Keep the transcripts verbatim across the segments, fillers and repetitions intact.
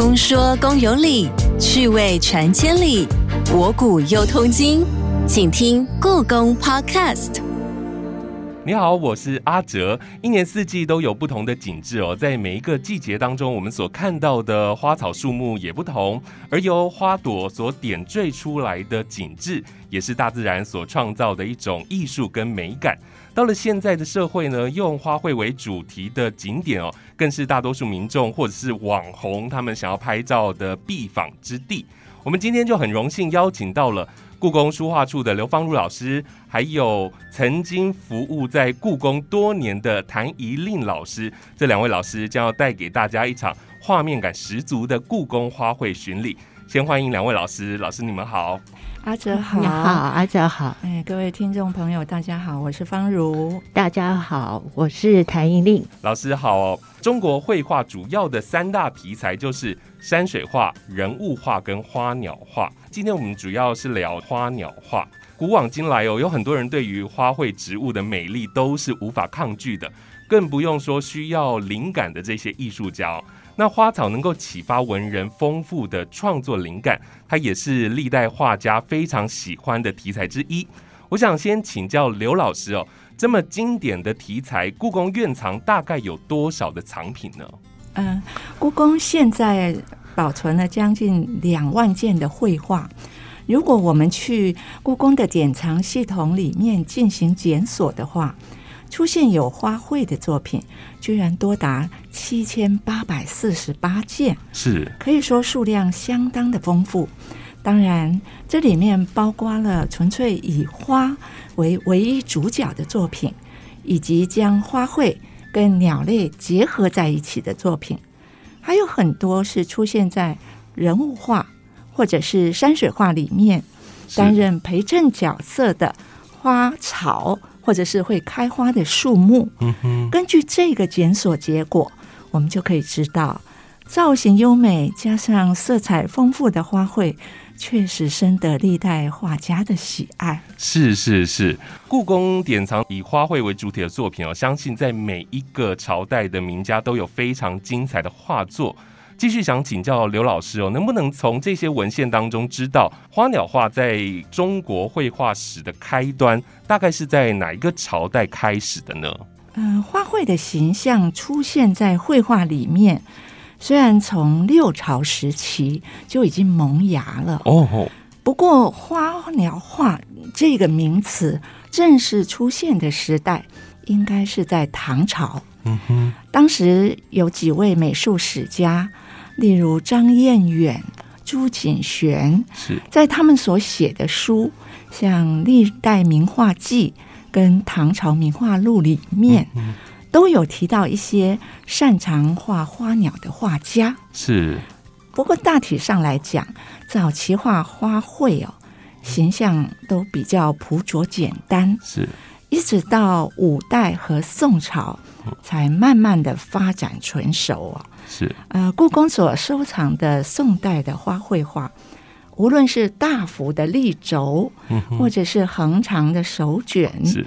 公说公有理，趣味传千里，博古又通今，请听故宫 Podcast。你好，我是阿哲。一年四季都有不同的景致哦，在每一个季节当中，我们所看到的花草树木也不同，而由花朵所点缀出来的景致，也是大自然所创造的一种艺术跟美感。到了现在的社会呢，用花卉为主题的景点哦，更是大多数民众或者是网红他们想要拍照的必访之地。我们今天就很荣幸邀请到了故宫书画处的刘芳茹老师，还有曾经服务在故宫多年的谭怡令老师，这两位老师将要带给大家一场画面感十足的故宫花卉巡礼。先欢迎两位老师，老师你们好。阿哲好。你好，阿哲好。哎，各位听众朋友大家好，我是芳茹。大家好，我是谭怡令。老师好哦。中国绘画主要的三大题材就是山水画、人物画跟花鸟画。今天我们主要是聊花鸟画。古往今来哦，有很多人对于花卉植物的美丽都是无法抗拒的，更不用说需要灵感的这些艺术家哦。那花草能够启发文人丰富的创作灵感，它也是历代画家非常喜欢的题材之一。我想先请教刘老师哦，这么经典的题材，故宫院藏大概有多少的藏品呢？嗯，故宫现在保存了将近两万件的绘画。如果我们去故宫的典藏系统里面进行检索的话，出现有花卉的作品居然多达七千八百四十八件，是可以说数量相当的丰富。当然这里面包括了纯粹以花为唯一主角的作品，以及将花卉跟鸟类结合在一起的作品，还有很多是出现在人物画或者是山水画里面担任陪衬角色的花草或者是会开花的树木。根据这个检索结果，我们就可以知道，造型优美加上色彩丰富的花卉确实深得历代画家的喜爱。是是是，故宫典藏以花卉为主体的作品哦，相信在每一个朝代的名家都有非常精彩的画作。继续想请教刘老师哦，能不能从这些文献当中知道花鸟画在中国绘画史的开端大概是在哪一个朝代开始的呢？呃、花卉的形象出现在绘画里面，虽然从六朝时期就已经萌芽了，哦，不过花鸟画这个名词正式出现的时代应该是在唐朝。嗯、当时有几位美术史家，例如张彦远、朱景玄，在他们所写的书像《历代名画记》跟《唐朝名画录》里面、嗯、都有提到一些擅长画花鸟的画家。是，不过大体上来讲，早期画花卉、哦、形象都比较朴拙简单，是一直到五代和宋朝才慢慢的发展成熟、啊、是呃，故宫所收藏的宋代的花卉画，无论是大幅的立轴、嗯、或者是横长的手卷，是、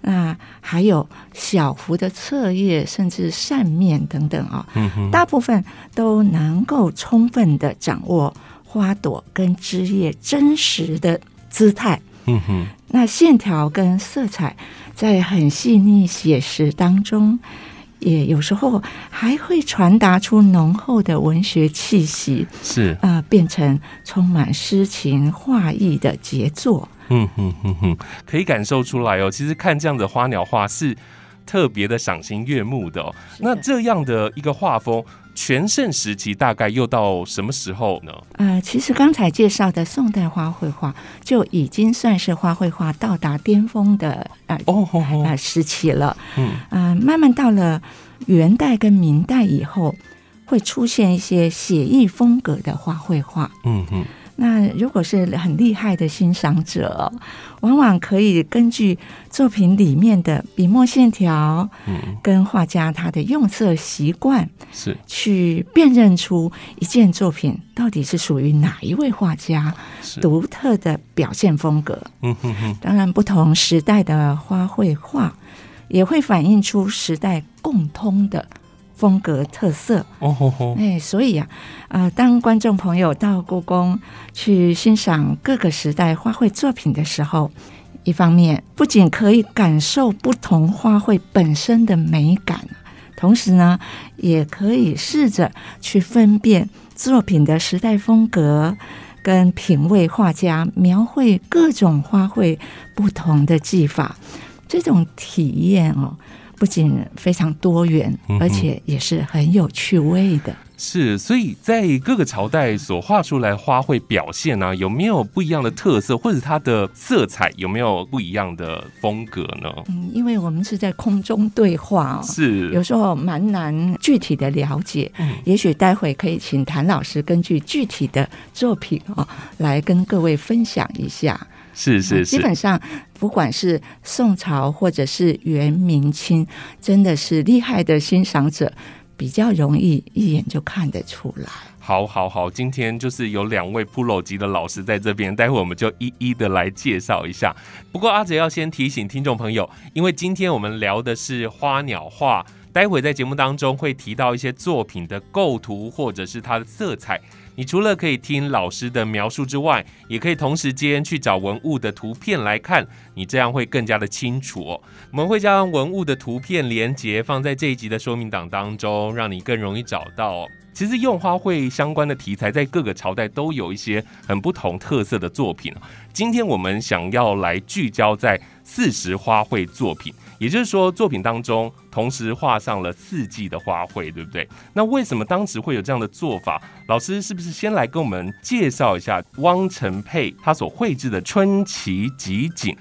呃、还有小幅的侧叶甚至扇面等等、啊嗯、大部分都能够充分的掌握花朵跟枝叶真实的姿态。嗯哼，那线条跟色彩在很细腻写实当中，也有时候还会传达出浓厚的文学气息，是、呃、变成充满诗情画意的杰作。嗯哼哼哼，可以感受出来哦，其实看这样的花鸟画是特别的赏心悦目的哦。那这样的一个画风，全盛时期大概又到什么时候呢？呃，其实刚才介绍的宋代花卉画就已经算是花卉画到达巅峰的呃、oh, oh, oh. 呃时期了。嗯、呃，慢慢到了元代跟明代以后，会出现一些写意风格的花卉画。嗯嗯，那如果是很厉害的欣赏者，往往可以根据作品里面的笔墨线条跟画家他的用色习惯，是去辨认出一件作品到底是属于哪一位画家独特的表现风格。当然不同时代的花卉画也会反映出时代共通的风格特色、oh, oh, oh. 哎、所以、啊呃、当观众朋友到故宫去欣赏各个时代花卉作品的时候，一方面不仅可以感受不同花卉本身的美感，同时呢也可以试着去分辨作品的时代风格，跟品味画家描绘各种花卉不同的技法。这种体验哦不仅非常多元，而且也是很有趣味的。是，所以在各个朝代所画出来花卉表现呢、啊，有没有不一样的特色，或者它的色彩有没有不一样的风格呢？嗯，因为我们是在空中对话、哦、是有时候蛮难具体的了解、嗯、也许待会可以请谭老师根据具体的作品、哦、来跟各位分享一下。是是是，基本上不管是宋朝或者是元明清，真的是厉害的欣赏者比较容易一眼就看得出来。好好好，今天就是有两位P R O级的老师在这边，待会我们就一一的来介绍一下。不过阿哲要先提醒听众朋友，因为今天我们聊的是花鸟画，待会在节目当中会提到一些作品的构图或者是它的色彩，你除了可以听老师的描述之外，也可以同时间去找文物的图片来看，你这样会更加的清楚哦。我们会将文物的图片连结放在这一集的说明档当中，让你更容易找到哦。其实用花卉相关的题材在各个朝代都有一些很不同特色的作品，今天我们想要来聚焦在四时花卉作品，也就是说作品当中同时画上了四季的花卉，对不对？那为什么当时会有这样的做法？老师是不是先来跟我们介绍一下汪晨沛他所绘制的春期集锦，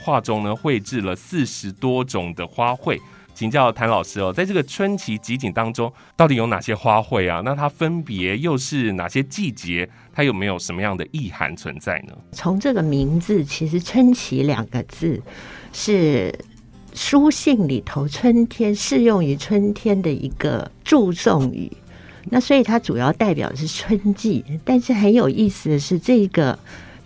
画中呢绘制了四十多种的花卉。请教谭老师哦，在这个春期集锦当中到底有哪些花卉啊？那它分别又是哪些季节？它有没有什么样的意涵存在呢？从这个名字，其实春期两个字是书信里头春天适用于春天的一个祝颂语，那所以它主要代表的是春季。但是很有意思的是，这个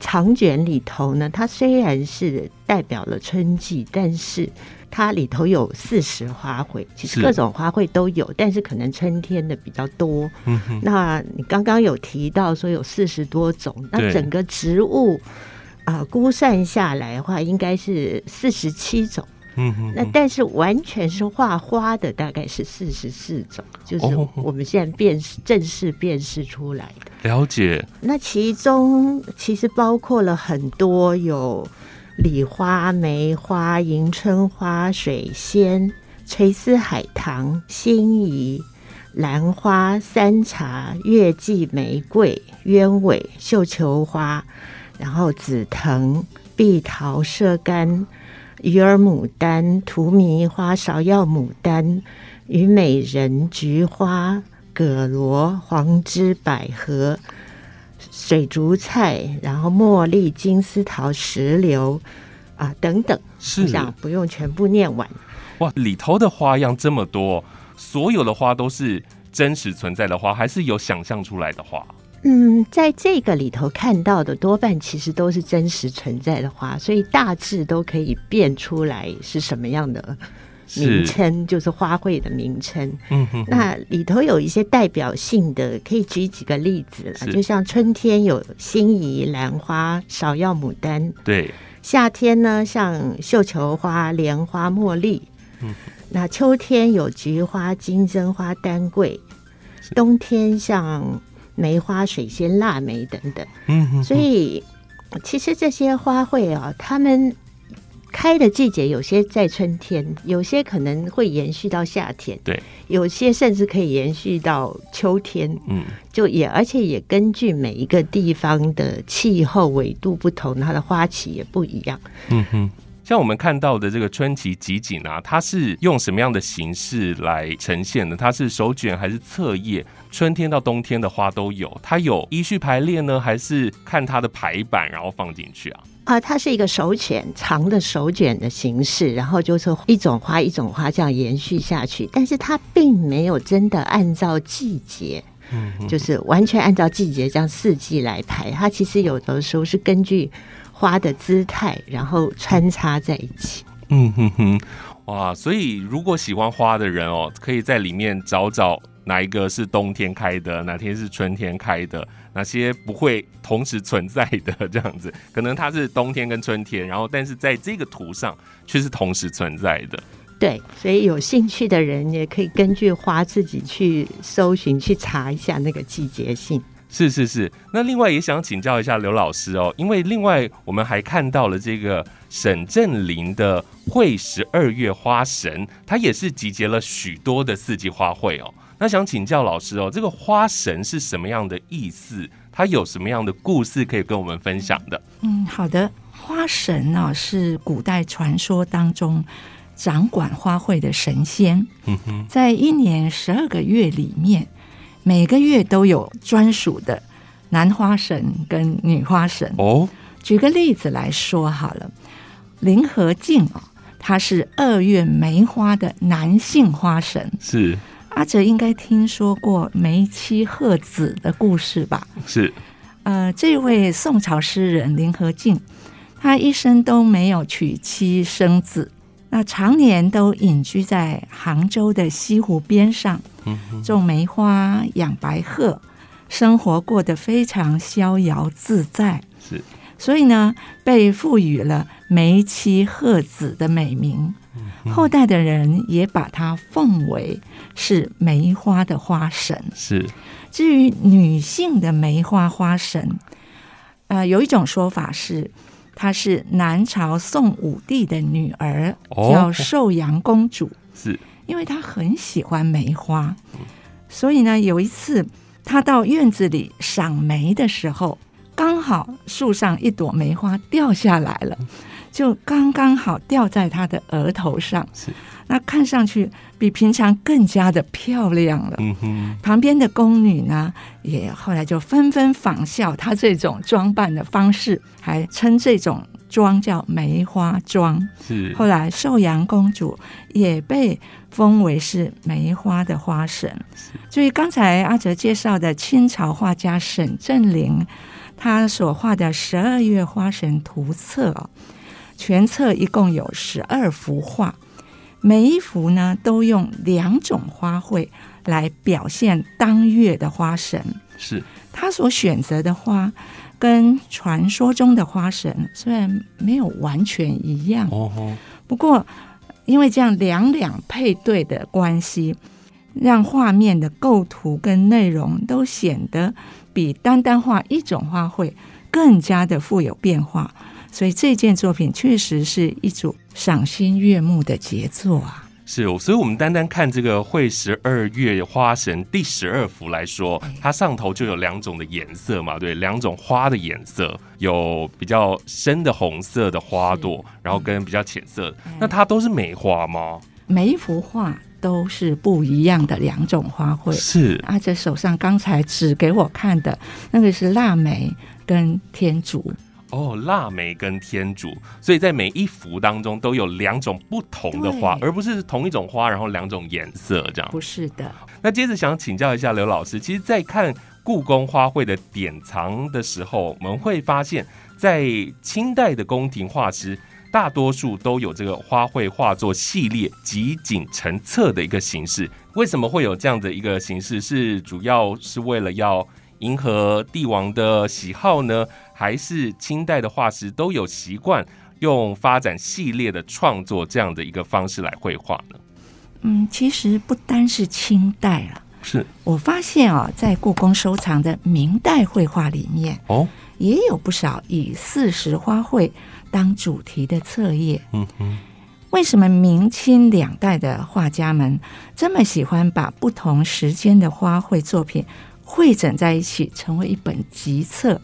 长卷里头呢，它虽然是代表了春季，但是它里头有四时花卉，其实各种花卉都有，但是可能春天的比较多、嗯、那你刚刚有提到说有四十多种，那整个植物、呃、估算下来的话应该是四十七种，那但是完全是画花的大概是四十四种，就是我们现在辨识正式辨识出来的。了解。那其中其实包括了很多，有李花、梅花、迎春花、水仙、垂丝海棠、辛夷、兰花、山茶、月季、玫瑰、鸢尾、绣球花，然后紫藤、碧桃、射干、鱼儿牡丹、荼蘼花、芍药牡丹、虞美人、菊花、葛萝、黄枝百合、水竹菜，然后茉莉、金丝桃、石榴啊等等，是这样，不用全部念完。哇，里头的花样这么多，所有的花都是真实存在的花，还是有想象出来的花？嗯，在这个里头看到的多半其实都是真实存在的花，所以大致都可以辨出来是什么样的名称，就是花卉的名称、嗯、哼哼。那里头有一些代表性的，可以举几个例子啦，就像春天有辛夷、兰花、芍药牡丹，对，夏天呢像绣球花、莲花、茉莉、嗯、那秋天有菊花、金针花、丹桂，冬天像梅花、水仙、腊梅等等。所以其实这些花卉啊，它们开的季节有些在春天，有些可能会延续到夏天，对，有些甚至可以延续到秋天，嗯，就也而且也根据每一个地方的气候纬度不同，它的花期也不一样。嗯哼，像我们看到的这个春期集锦啊，它是用什么样的形式来呈现的？它是手卷还是册页？春天到冬天的花都有，它有依序排列呢，还是看它的排版然后放进去啊？啊，它是一个手卷，长的手卷的形式，然后就是一种花一种花这样延续下去，但是它并没有真的按照季节，就是完全按照季节这样四季来排，它其实有的时候是根据花的姿态然后穿插在一起。嗯哼哼，哇！所以如果喜欢花的人哦，可以在里面找找哪一个是冬天开的，哪天是春天开的，哪些不会同时存在的这样子。可能它是冬天跟春天，然后但是在这个图上却是同时存在的。对，所以有兴趣的人也可以根据花自己去搜寻，去查一下那个季节性。是是是，那另外也想请教一下刘老师哦，因为另外我们还看到了这个沈振林的会十二月花神，他也是集结了许多的四季花卉哦。那想请教老师哦，这个花神是什么样的意思？他有什么样的故事可以跟我们分享的？嗯，好的，花神呢、哦、是古代传说当中掌管花卉的神仙，嗯哼，在一年十二个月里面。每个月都有专属的男花神跟女花神哦。举个例子来说好了，林和靖、哦、他是二月梅花的男性花神，是阿哲应该听说过梅妻鹤子的故事吧？是，呃，这位宋朝诗人林和靖，他一生都没有娶妻生子，那常年都隐居在杭州的西湖边上，种梅花养白鹤，生活过得非常逍遥自在，是，所以呢被赋予了梅妻鹤子的美名，后代的人也把它奉为是梅花的花神。是，至于女性的梅花花神、呃、有一种说法是她是南朝宋武帝的女儿，叫寿阳公主、哦、是，因为她很喜欢梅花，所以呢有一次她到院子里赏梅的时候，刚好树上一朵梅花掉下来了，就刚刚好掉在她的额头上，是，那看上去比平常更加的漂亮了、嗯、哼，旁边的宫女呢也后来就纷纷仿效她这种装扮的方式，还称这种妆叫梅花妆，是，后来寿阳公主也被封为是梅花的花神。至于刚才阿哲介绍的清朝画家沈振林，他所画的十二月花神图册、哦、全册一共有十二幅画，每一幅呢都用两种花卉来表现当月的花神，是，他所选择的花跟传说中的花神虽然没有完全一样、哦哦、不过因为这样两两配对的关系，让画面的构图跟内容都显得比单单画一种花卉更加的富有变化，所以这件作品确实是一组赏心悦目的杰作啊。是，所以我们单单看这个会十二月花神第十二幅来说，它上头就有两种的颜色嘛，对，两种花的颜色，有比较深的红色的花朵，然后跟比较浅色的、嗯、那它都是梅花吗？每一幅画都是不一样的两种花卉，是，阿哲手上刚才指给我看的那个是腊梅跟天竺哦，腊梅跟天竺，所以在每一幅当中都有两种不同的花，而不是同一种花然后两种颜色这样。不是的。那接着想请教一下刘老师，其实在看故宫花卉的典藏的时候，我们会发现在清代的宫廷画师大多数都有这个花卉画作系列集锦成册的一个形式，为什么会有这样的一个形式？是主要是为了要迎合帝王的喜好呢，还是清代的画师都有习惯用发展系列的创作这样的一个方式来绘画呢？嗯，其实不单是清代了，是我发现啊、哦，在故宫收藏的明代绘画里面，哦，也有不少以四时花卉当主题的册页。嗯哼，为什么明清两代的画家们这么喜欢把不同时间的花卉作品汇整在一起成为一本集册？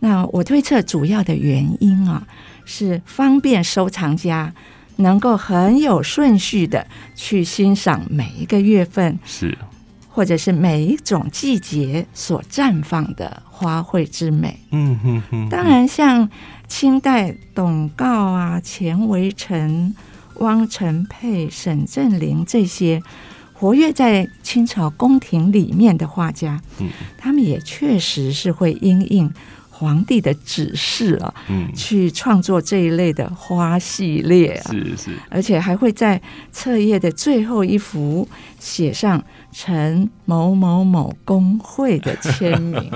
那我推测主要的原因啊，是方便收藏家能够很有顺序的去欣赏每一个月份，是，或者是每一种季节所绽放的花卉之美。嗯哼哼，当然像清代董诰啊、钱维辰、汪晨沛、沈振林这些活跃在清朝宫廷里面的画家，他们也确实是会因应皇帝的指示啊，嗯、去创作这一类的花系列啊，是是，而且还会在册页的最后一幅写上陈某某某公会的签名。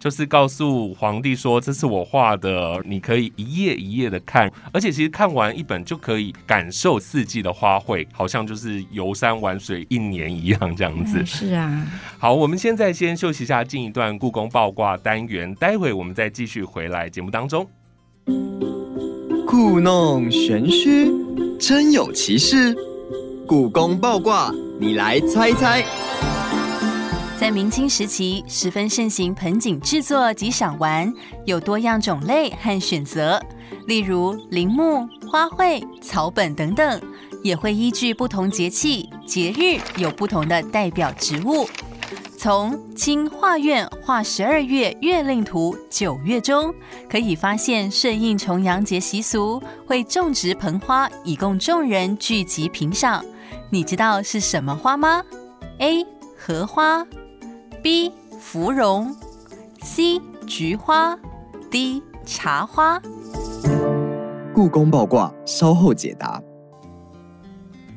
就是告诉皇帝说这是我画的，你可以一页一页的看，而且其实看完一本就可以感受四季的花卉，好像就是游山玩水一年一样这样子、嗯、是啊。好，我们现在先休息一下，进一段故宫报卦单元，待会我们再继续回来节目当中。故弄玄虚，真有其事，故宫报卦你来猜猜。在明清时期，十分盛行盆景制作及赏玩，有多样种类和选择，例如林木、花卉、草本等等，也会依据不同节气、节日有不同的代表植物。从清画院画十二月月令图九月中，可以发现顺应重阳节习俗，会种植盆花以供众人聚集品赏。你知道是什么花吗？ A. 荷花，B. 芙蓉， C. 菊花， D. 茶花。故宫报卦稍后解答。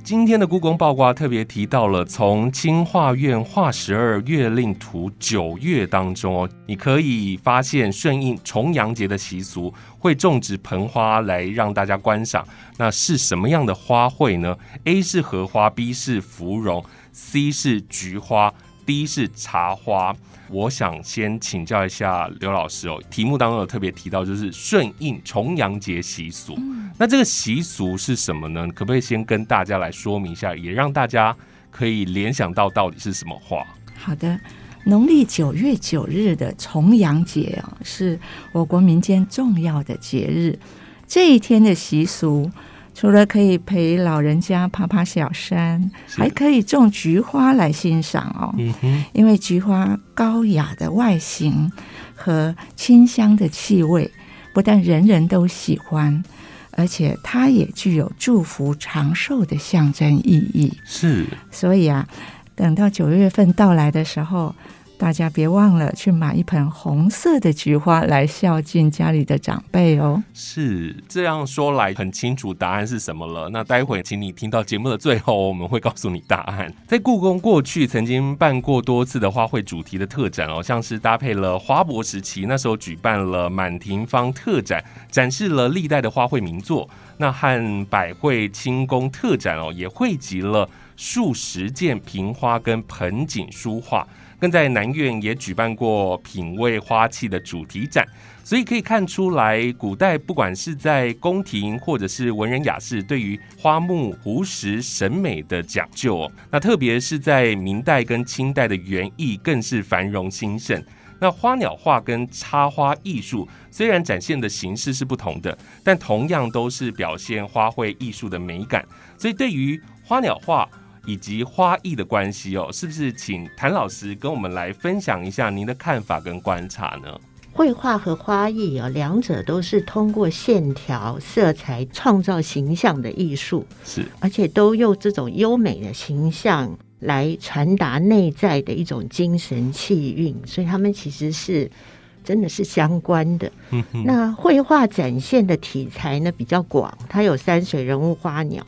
今天的故宫报卦特别提到了从清画院画十二月令图九月当中、哦、你可以发现顺应重阳节的习俗，会种植盆花来让大家观赏。那是什么样的花卉呢？ A 是荷花， B 是芙蓉， C 是菊花，第一是茶花。我想先请教一下刘老师哦，题目当中有特别提到就是顺应重阳节习俗、嗯、那这个习俗是什么呢？可不可以先跟大家来说明一下，也让大家可以联想到到底是什么花？好的，农历九月九日的重阳节、哦、是我国民间重要的节日。这一天的习俗除了可以陪老人家爬爬小山，还可以种菊花来欣赏哦、嗯。因为菊花高雅的外形和清香的气味，不但人人都喜欢，而且它也具有祝福长寿的象征意义。是，所以啊，等到九月份到来的时候，大家别忘了去买一盆红色的菊花来孝敬家里的长辈哦。是，这样说来很清楚答案是什么了。那待会请你听到节目的最后，我们会告诉你答案。在故宫过去曾经办过多次的花卉主题的特展哦，像是搭配了花博时期，那时候举办了满庭芳特展，展示了历代的花卉名作。那和百会清宫特展哦，也汇集了数十件瓶花跟盆景书画，更在南院也举办过品味花器的主题展。所以可以看出来，古代不管是在宫廷或者是文人雅士，对于花木湖石审美的讲究、哦、那特别是在明代跟清代的园艺更是繁荣兴盛。那花鸟画跟插花艺术虽然展现的形式是不同的，但同样都是表现花卉艺术的美感。所以对于花鸟画以及花艺的关系哦，是不是请谭老师跟我们来分享一下您的看法跟观察呢？绘画和花艺哦，两者都是通过线条、色彩创造形象的艺术，是，而且都用这种优美的形象来传达内在的一种精神气韵，所以他们其实是真的是相关的。那绘画展现的题材呢比较广，它有山水、人物、花鸟。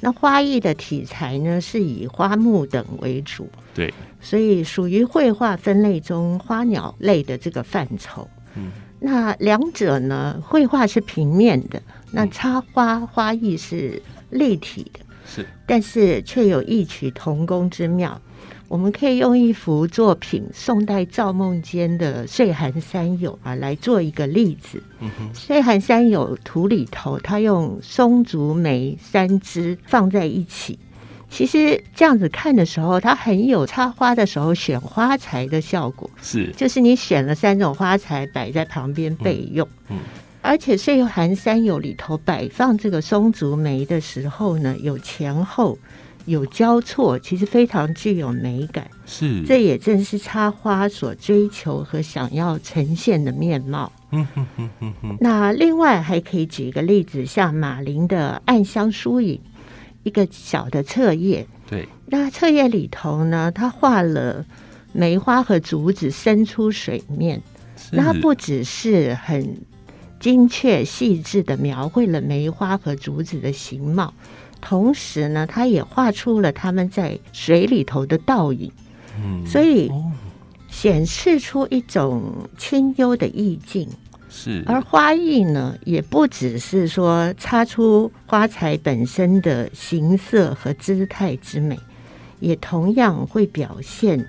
那花艺的题材呢是以花木等为主，对，所以属于绘画分类中花鸟类的这个范畴、嗯、那两者呢，绘画是平面的，那插花花艺是立体的，是，但是却有异曲同工之妙。我们可以用一幅作品宋代赵孟坚的《岁寒三友》啊来做一个例子。嗯《岁寒三友图》里头，他用松竹梅三枝放在一起，其实这样子看的时候，它很有插花的时候选花材的效果，是，就是你选了三种花材摆在旁边备用。嗯。嗯而且《岁寒三友》里头摆放这个松竹梅的时候呢，有前后，有交错，其实非常具有美感。是，这也正是插花所追求和想要呈现的面貌。嗯哼哼哼哼。那另外还可以举一个例子，像马麟的《暗香疏影》，一个小的册页。对。那册页里头呢，他画了梅花和竹子伸出水面。然后不只是很精确细致的描绘了梅花和竹子的形貌，同时呢他也画出了他们在水里头的倒影、嗯、所以显示出一种清幽的意境。是，而花艺呢也不只是说擦出花材本身的形色和姿态之美，也同样会表现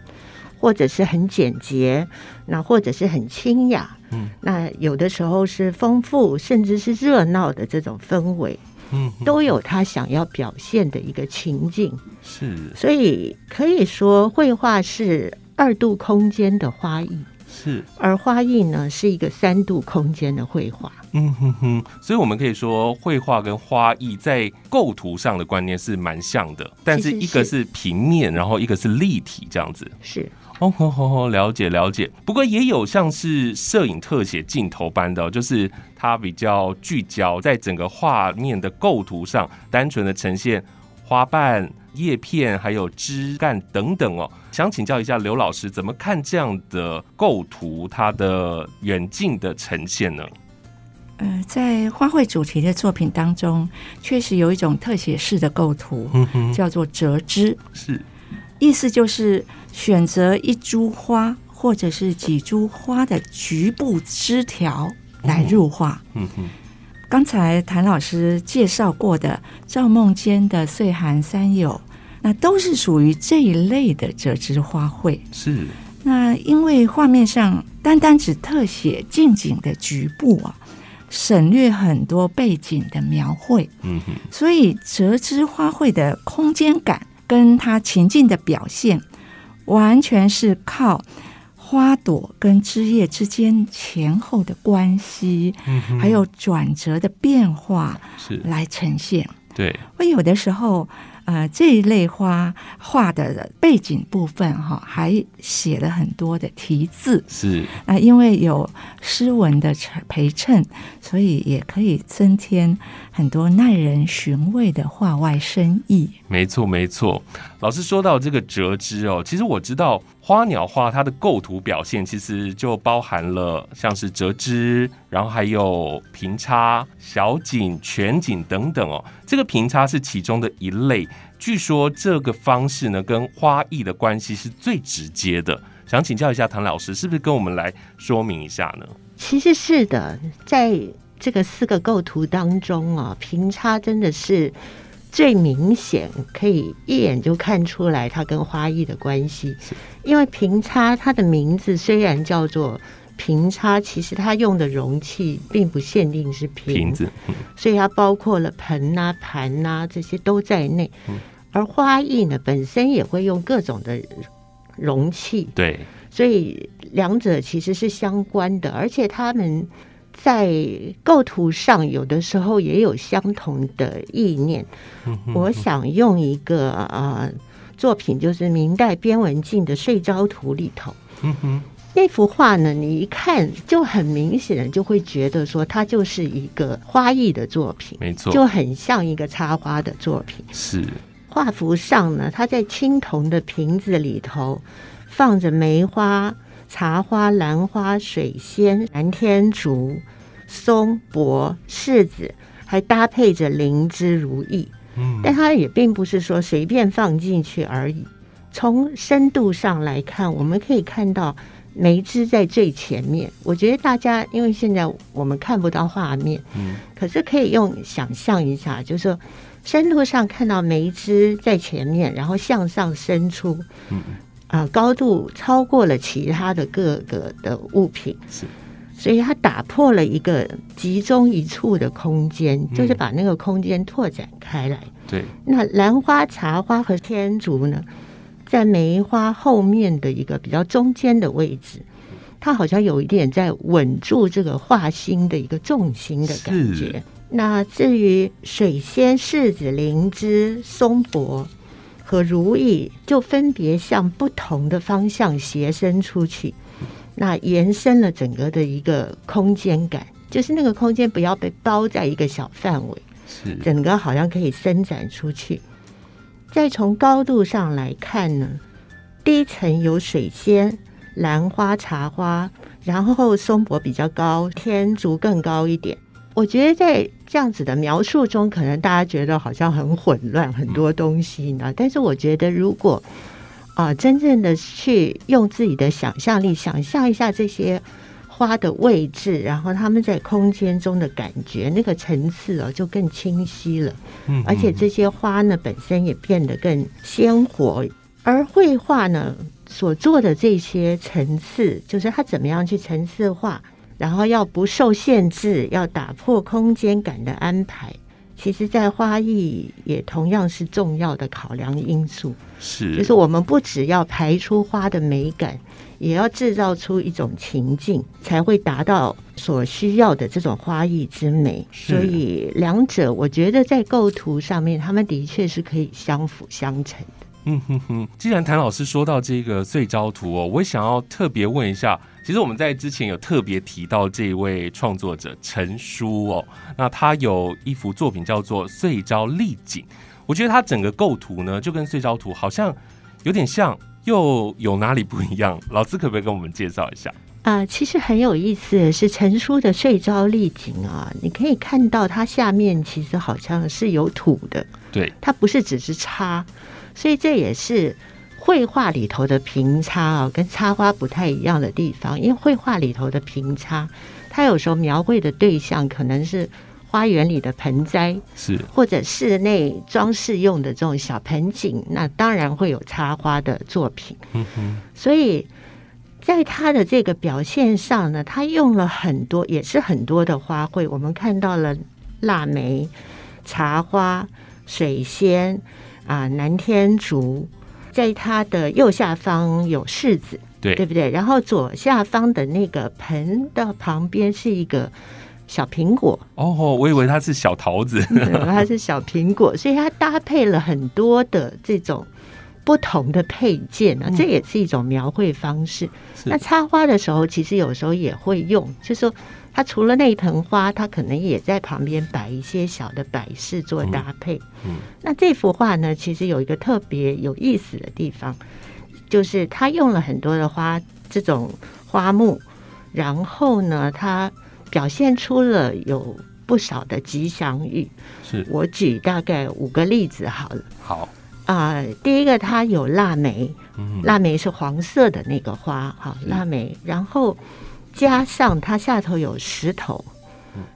或者是很简洁，那或者是很清雅、嗯、那有的时候是丰富甚至是热闹的这种氛围、嗯、都有他想要表现的一个情境。是，所以可以说绘画是二度空间的花艺，是，而花艺呢是一个三度空间的绘画。嗯哼哼，所以我们可以说绘画跟花艺在构图上的观念是蛮像的，但是一个是平面，然后一个是立体这样子。是哦哦哦，了解了解。不过也有像是摄影特写镜头般的、哦，就是它比较聚焦在整个画面的构图上，单纯的呈现花瓣、叶片还有枝干等等哦。想请教一下刘老师，怎么看这样的构图它的远近的呈现呢？呃，在花卉主题的作品当中，确实有一种特写式的构图、嗯、叫做折枝。是，意思就是选择一株花或者是几株花的局部枝条来入画、嗯嗯、刚才谭老师介绍过的赵孟坚的岁寒三友，那都是属于这一类的折枝花卉。是，那因为画面上单单只特写近景的局部啊，省略很多背景的描绘、嗯、所以折枝花卉的空间感跟它情境的表现完全是靠花朵跟枝叶之间前后的关系、嗯、还有转折的变化来呈现。对，会有的时候呃，这一类花画的背景部分、哦、还写了很多的题字。是、呃、因为有诗文的陪衬，所以也可以增添很多耐人寻味的画外深意。没错没错。老师说到这个折枝哦，其实我知道花鸟画它的构图表现其实就包含了像是折枝，然后还有平插、小景、全景等等哦。这个平插是其中的一类，据说这个方式呢跟花艺的关系是最直接的。想请教一下唐老师，是不是跟我们来说明一下呢？其实是的，在这个四个构图当中啊，平插真的是最明显，可以一眼就看出来它跟花艺的关系。因为平插它的名字虽然叫做平插，其实它用的容器并不限定是瓶，瓶子、嗯、所以它包括了盆啊、盘啊，这些都在内、嗯、而花艺呢本身也会用各种的容器。对，所以两者其实是相关的，而且它们在构图上有的时候也有相同的意念。嗯哼嗯哼，我想用一个、呃、作品，就是明代边文镜的《睡朝图》里头、嗯哼，那幅画呢，你一看就很明显就会觉得说它就是一个花艺的作品。没错，就很像一个插花的作品。是，画幅上呢，它在青铜的瓶子里头放着梅花、茶花、兰花、水仙、南天竹、松柏、柿子，还搭配着灵芝、如意、嗯、但它也并不是说随便放进去而已。从深度上来看，我们可以看到梅枝在最前面。我觉得大家因为现在我们看不到画面、嗯、可是可以用想象一下，就是说深度上看到梅枝在前面，然后向上伸出、嗯呃、高度超过了其他的各个的物品。是，所以它打破了一个集中一处的空间、嗯、就是把那个空间拓展开来。对，那兰花、茶花和天竺呢，在梅花后面的一个比较中间的位置，它好像有一点在稳住这个画心的一个重心的感觉。那至于水仙、柿子、灵芝、松柏和如意，就分别向不同的方向斜伸出去，那延伸了整个的一个空间感，就是那个空间不要被包在一个小范围，整个好像可以伸展出去。再从高度上来看呢，第一层有水仙、兰花、茶花、然后松柏比较高，天竺更高一点。我觉得在这样子的描述中，可能大家觉得好像很混乱，很多东西呢。但是我觉得如果啊、呃，真正的去用自己的想象力想象一下这些花的位置，然后他们在空间中的感觉，那个层次哦就更清晰了。嗯，而且这些花呢本身也变得更鲜活。而绘画呢所做的这些层次，就是它怎么样去层次化，然后要不受限制，要打破空间感的安排，其实在花艺也同样是重要的考量因素。是，就是我们不只要排出花的美感，也要制造出一种情境，才会达到所需要的这种花艺之美。所以两者我觉得在构图上面，他们的确是可以相辅相成的。嗯哼哼，既然谭老师说到这个醉招图哦，我想要特别问一下，其实我们在之前有特别提到这位创作者陈叔哦，那他有一幅作品叫做《醉招丽景》，我觉得他整个构图呢就跟醉招图好像有点像，又有哪里不一样？老师可不可以跟我们介绍一下？啊、呃，其实很有意思的是，陈叔的《醉招丽景》啊，你可以看到它下面其实好像是有土的，对，它不是只是插。所以这也是绘画里头的平插啊、哦，跟插花不太一样的地方。因为绘画里头的平插，它有时候描绘的对象可能是花园里的盆栽，是或者室内装饰用的这种小盆景，那当然会有插花的作品。嗯哼，所以在它的这个表现上呢，它用了很多，也是很多的花卉。我们看到了腊梅、茶花、水仙。啊，南天竺，在它的右下方有柿子，对，对不对？然后左下方的那个盆的旁边是一个小苹果。哦，我以为它是小桃子，它是小苹果，所以它搭配了很多的这种不同的配件啊，嗯、这也是一种描绘方式。那插花的时候，其实有时候也会用，就是说它除了那一盆花，它可能也在旁边摆一些小的摆饰做搭配。嗯嗯、那这幅画呢，其实有一个特别有意思的地方，就是它用了很多的花，这种花木，然后呢，它表现出了有不少的吉祥寓。是，我举大概五个例子好了。好。啊、呃，第一个它有腊梅，腊梅是黄色的那个花，好，腊梅，然后。加上它下头有石头，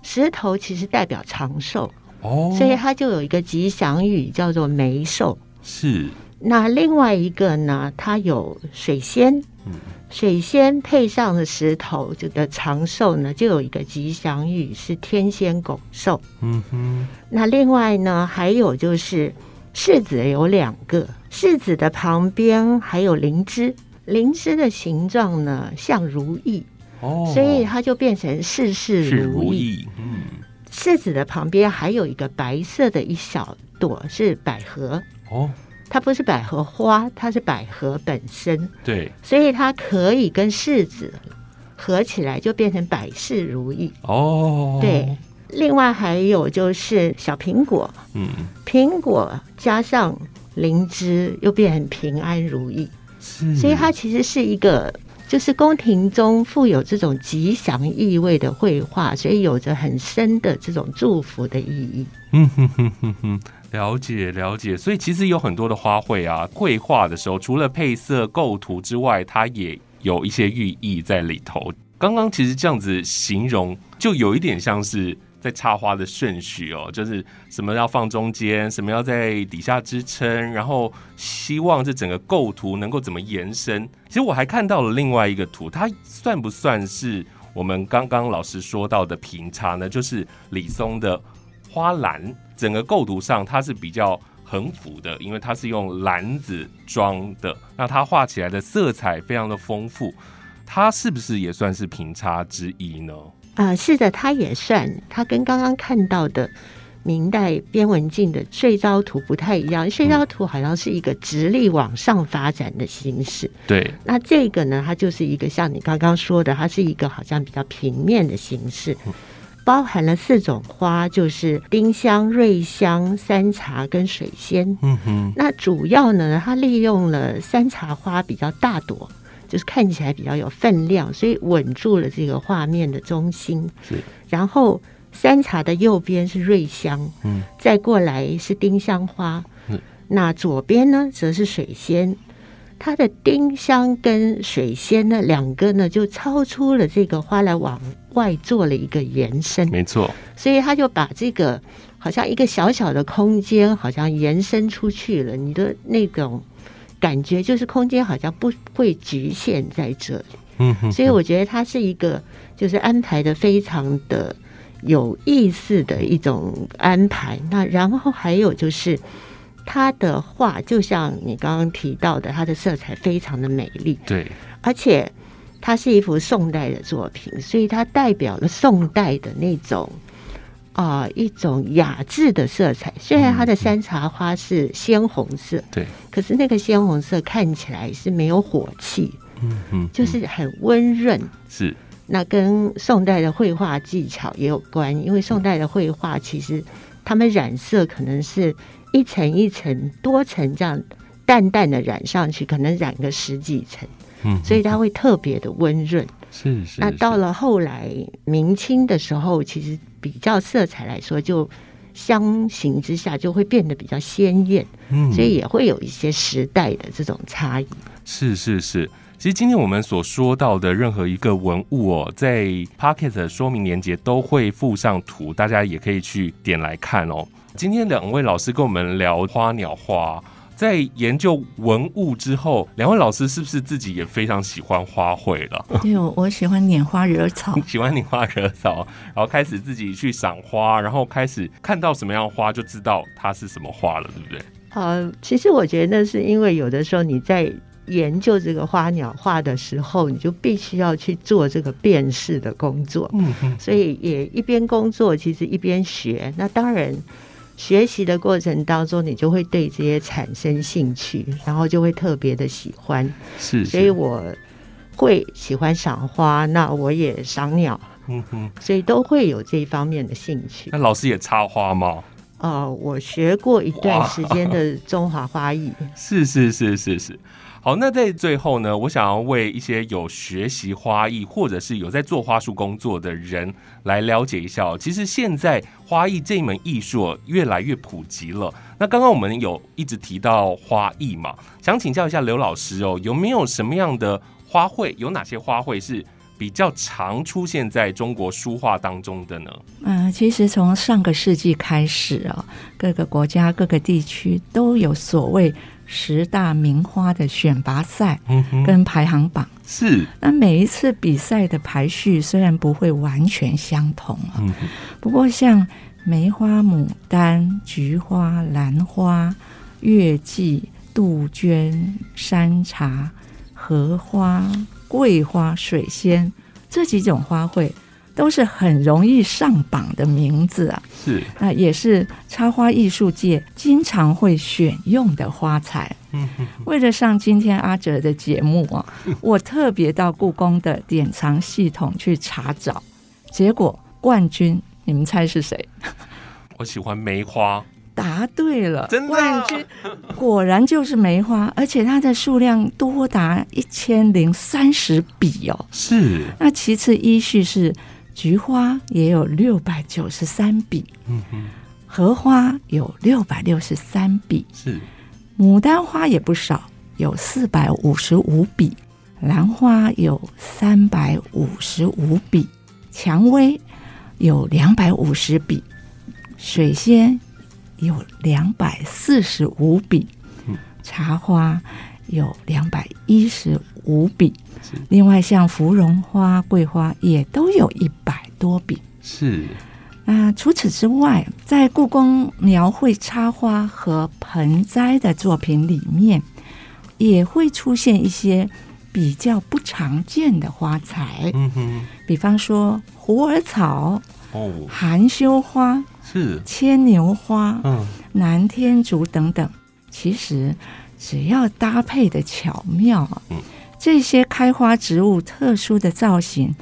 石头其实代表长寿、哦、所以它就有一个吉祥语叫做梅寿。是。那另外一个呢，它有水仙，水仙配上了石头，这个长寿呢就有一个吉祥语是天仙拱寿。嗯哼。那另外呢还有就是柿子有两个，柿子的旁边还有灵芝，灵芝的形状呢像如意。Oh, 所以它就变成事事如意。嗯，柿子的旁边还有一个白色的一小朵是百合。哦，它不是百合花，它是百合本身。对，所以它可以跟柿子合起来，就变成百事如意。哦，对。另外还有就是小苹果，嗯，苹果加上灵芝，又变成平安如意。是，所以它其实是一个。就是宫廷中富有这种吉祥意味的绘画，所以有着很深的这种祝福的意义。嗯哼哼哼哼，了解了解。所以其实有很多的花卉啊，绘画的时候除了配色构图之外，它也有一些寓意在里头。刚刚其实这样子形容，就有一点像是在插花的顺序哦，就是什么要放中间，什么要在底下支撑，然后希望这整个构图能够怎么延伸。其实我还看到了另外一个图，它算不算是我们刚刚老师说到的平插呢？就是李松的花篮，整个构图上它是比较横幅的，因为它是用篮子装的，那它画起来的色彩非常的丰富，它是不是也算是平插之一呢？呃、是的，它也算，它跟刚刚看到的明代边文镜的醉招图不太一样。醉招图好像是一个直立往上发展的形式，对。那这个呢，它就是一个像你刚刚说的，它是一个好像比较平面的形式，包含了四种花，就是丁香、瑞香、山茶跟水仙。嗯哼。那主要呢，它利用了山茶花比较大朵，就是看起来比较有分量，所以稳住了这个画面的中心。是，然后山茶的右边是瑞香，嗯，再过来是丁香花，嗯，那左边呢则是水仙。它的丁香跟水仙呢，两个呢就超出了这个花来往外做了一个延伸，没错。所以他就把这个好像一个小小的空间，好像延伸出去了。你的那种感觉就是空间好像不会局限在这里。嗯哼哼，所以我觉得它是一个就是安排的非常的有意思的一种安排。那然后还有就是它的画，就像你刚刚提到的，它的色彩非常的美丽，对，而且它是一幅宋代的作品，所以它代表了宋代的那种啊、呃、一种雅致的色彩。虽然它的山茶花是鲜红色，对、嗯，可是那个鲜红色看起来是没有火气，嗯嗯，就是很温润，是。那跟宋代的绘画技巧也有关，因为宋代的绘画其实他们染色可能是一层一层多层这样淡淡的染上去，可能染个十几层，嗯，所以它会特别的温润。是是。那到了后来明清的时候，其实比较色彩来说，就相形之下就会变得比较鲜艳，嗯，所以也会有一些时代的这种差异。是是是。其实今天我们所说到的任何一个文物哦，在 Podcast 的说明连结都会附上图，大家也可以去点来看哦。今天两位老师跟我们聊花鸟画，在研究文物之后，两位老师是不是自己也非常喜欢花卉了？对，我喜欢拈花惹草，喜欢拈花惹草，然后开始自己去赏花，然后开始看到什么样的花就知道它是什么花了，对不对？呃，其实我觉得是因为有的时候你在研究这个花鸟画的时候，你就必须要去做这个辨识的工作，嗯，所以也一边工作其实一边学。那当然学习的过程当中，你就会对这些产生兴趣，然后就会特别的喜欢。是, 是，所以我会喜欢赏花，那我也赏鸟，嗯哼，所以都会有这一方面的兴趣。那老师也插花吗？呃，我学过一段时间的中华花艺。是是是是是。好，那在最后呢，我想要为一些有学习花艺或者是有在做花术工作的人来了解一下、哦、其实现在花艺这一门艺术越来越普及了。那刚刚我们有一直提到花艺嘛，想请教一下刘老师哦，有没有什么样的花卉，有哪些花卉是比较常出现在中国书画当中的呢？嗯，其实从上个世纪开始啊、哦，各个国家各个地区都有所谓十大名花的选拔赛跟排行榜、嗯、是。那每一次比赛的排序虽然不会完全相同、哦嗯、不过像梅花、牡丹、菊花、兰花、月季、杜鹃、山茶、荷花、桂花、水仙，这几种花卉都是很容易上榜的名字啊，是，那也是插花艺术界经常会选用的花材。为了上今天阿哲的节目啊，我特别到故宫的典藏系统去查找，结果冠军，你们猜是谁？我喜欢梅花。答对了，真的、啊、冠军果然就是梅花，而且它的数量多达一千零三十笔哦。是。那其次依序是。菊花也有六百九十三笔，嗯哼，荷花有六百六十三笔，是，牡丹花也不少，有四百五十五笔，兰花有三百五十五笔，蔷薇有两百五十笔，水仙有两百四十五笔，茶花有两百一十五笔。另外像芙蓉花、桂花也都有一百多笔。是。那除此之外，在故宫描绘插花和盆栽的作品里面，也会出现一些比较不常见的花材。嗯哼。比方说虎耳草、哦、含羞花、是牵牛花、嗯、南天竺等等。其实只要搭配的巧妙，嗯，这些开花植物特殊的造型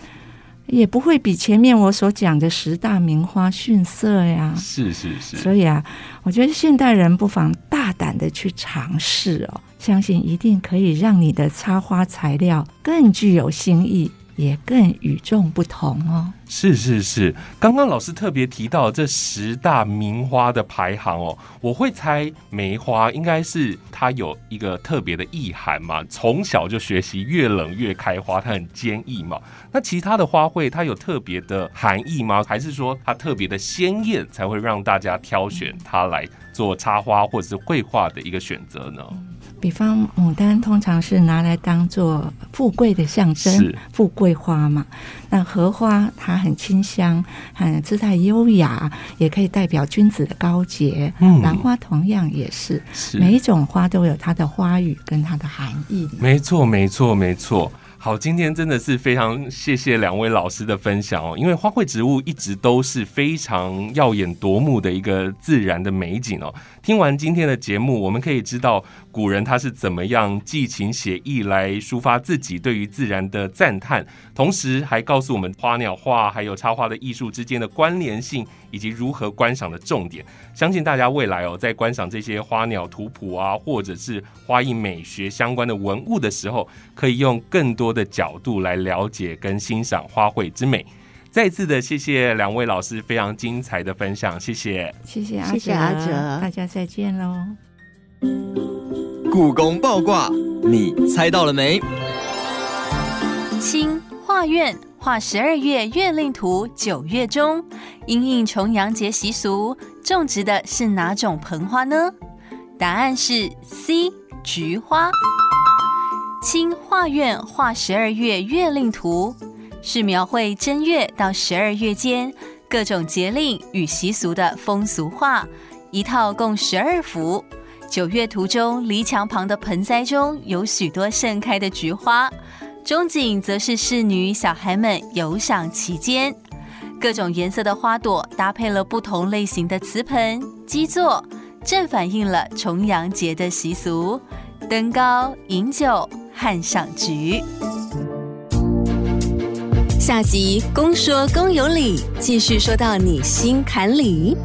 也不会比前面我所讲的十大名花逊色呀。是是是。所以啊，我觉得现代人不妨大胆的去尝试哦，相信一定可以让你的插花材料更具有新意，也更与众不同哦。是是是，刚刚老师特别提到这十大名花的排行哦，我会猜梅花应该是它有一个特别的意涵嘛，从小就学习越冷越开花，它很坚毅嘛。那其他的花卉它有特别的含义吗？还是说它特别的鲜艳才会让大家挑选它来做插花或者是绘画的一个选择呢？比方牡丹通常是拿来当做富贵的象征，富贵花嘛。那荷花它很清香，很姿态优雅，也可以代表君子的高洁。嗯，兰花同样也是，是每一种花都有它的花语跟它的含义。没错，没错，没错。好，今天真的是非常谢谢两位老师的分享哦，因为花卉植物一直都是非常耀眼夺目的一个自然的美景哦。听完今天的节目，我们可以知道古人他是怎么样寄情写意来抒发自己对于自然的赞叹，同时还告诉我们花鸟画还有插花的艺术之间的关联性，以及如何观赏的重点。相信大家未来哦，在观赏这些花鸟图谱啊，或者是花艺美学相关的文物的时候，可以用更多的角度来了解跟欣赏花卉之美。再次的谢谢两位老师非常精彩的分享，谢谢，谢谢阿哲，谢谢阿哲，大家再见喽。故宫爆卦，你猜到了没？清画院画十二月月令图九月中，因应重阳节习俗，种植的是哪种盆花呢？答案是 C 菊花。清画院画十二月月令图是描绘正月到十二月间各种节令与习俗的风俗画，一套共十二幅。九月图中，篱墙旁的盆栽中有许多盛开的菊花，中景则是侍女小孩们游赏其间。各种颜色的花朵搭配了不同类型的瓷盆、基座，正反映了重阳节的习俗：登高、饮酒和赏菊。下集公说公有理，继续说到你心坎里。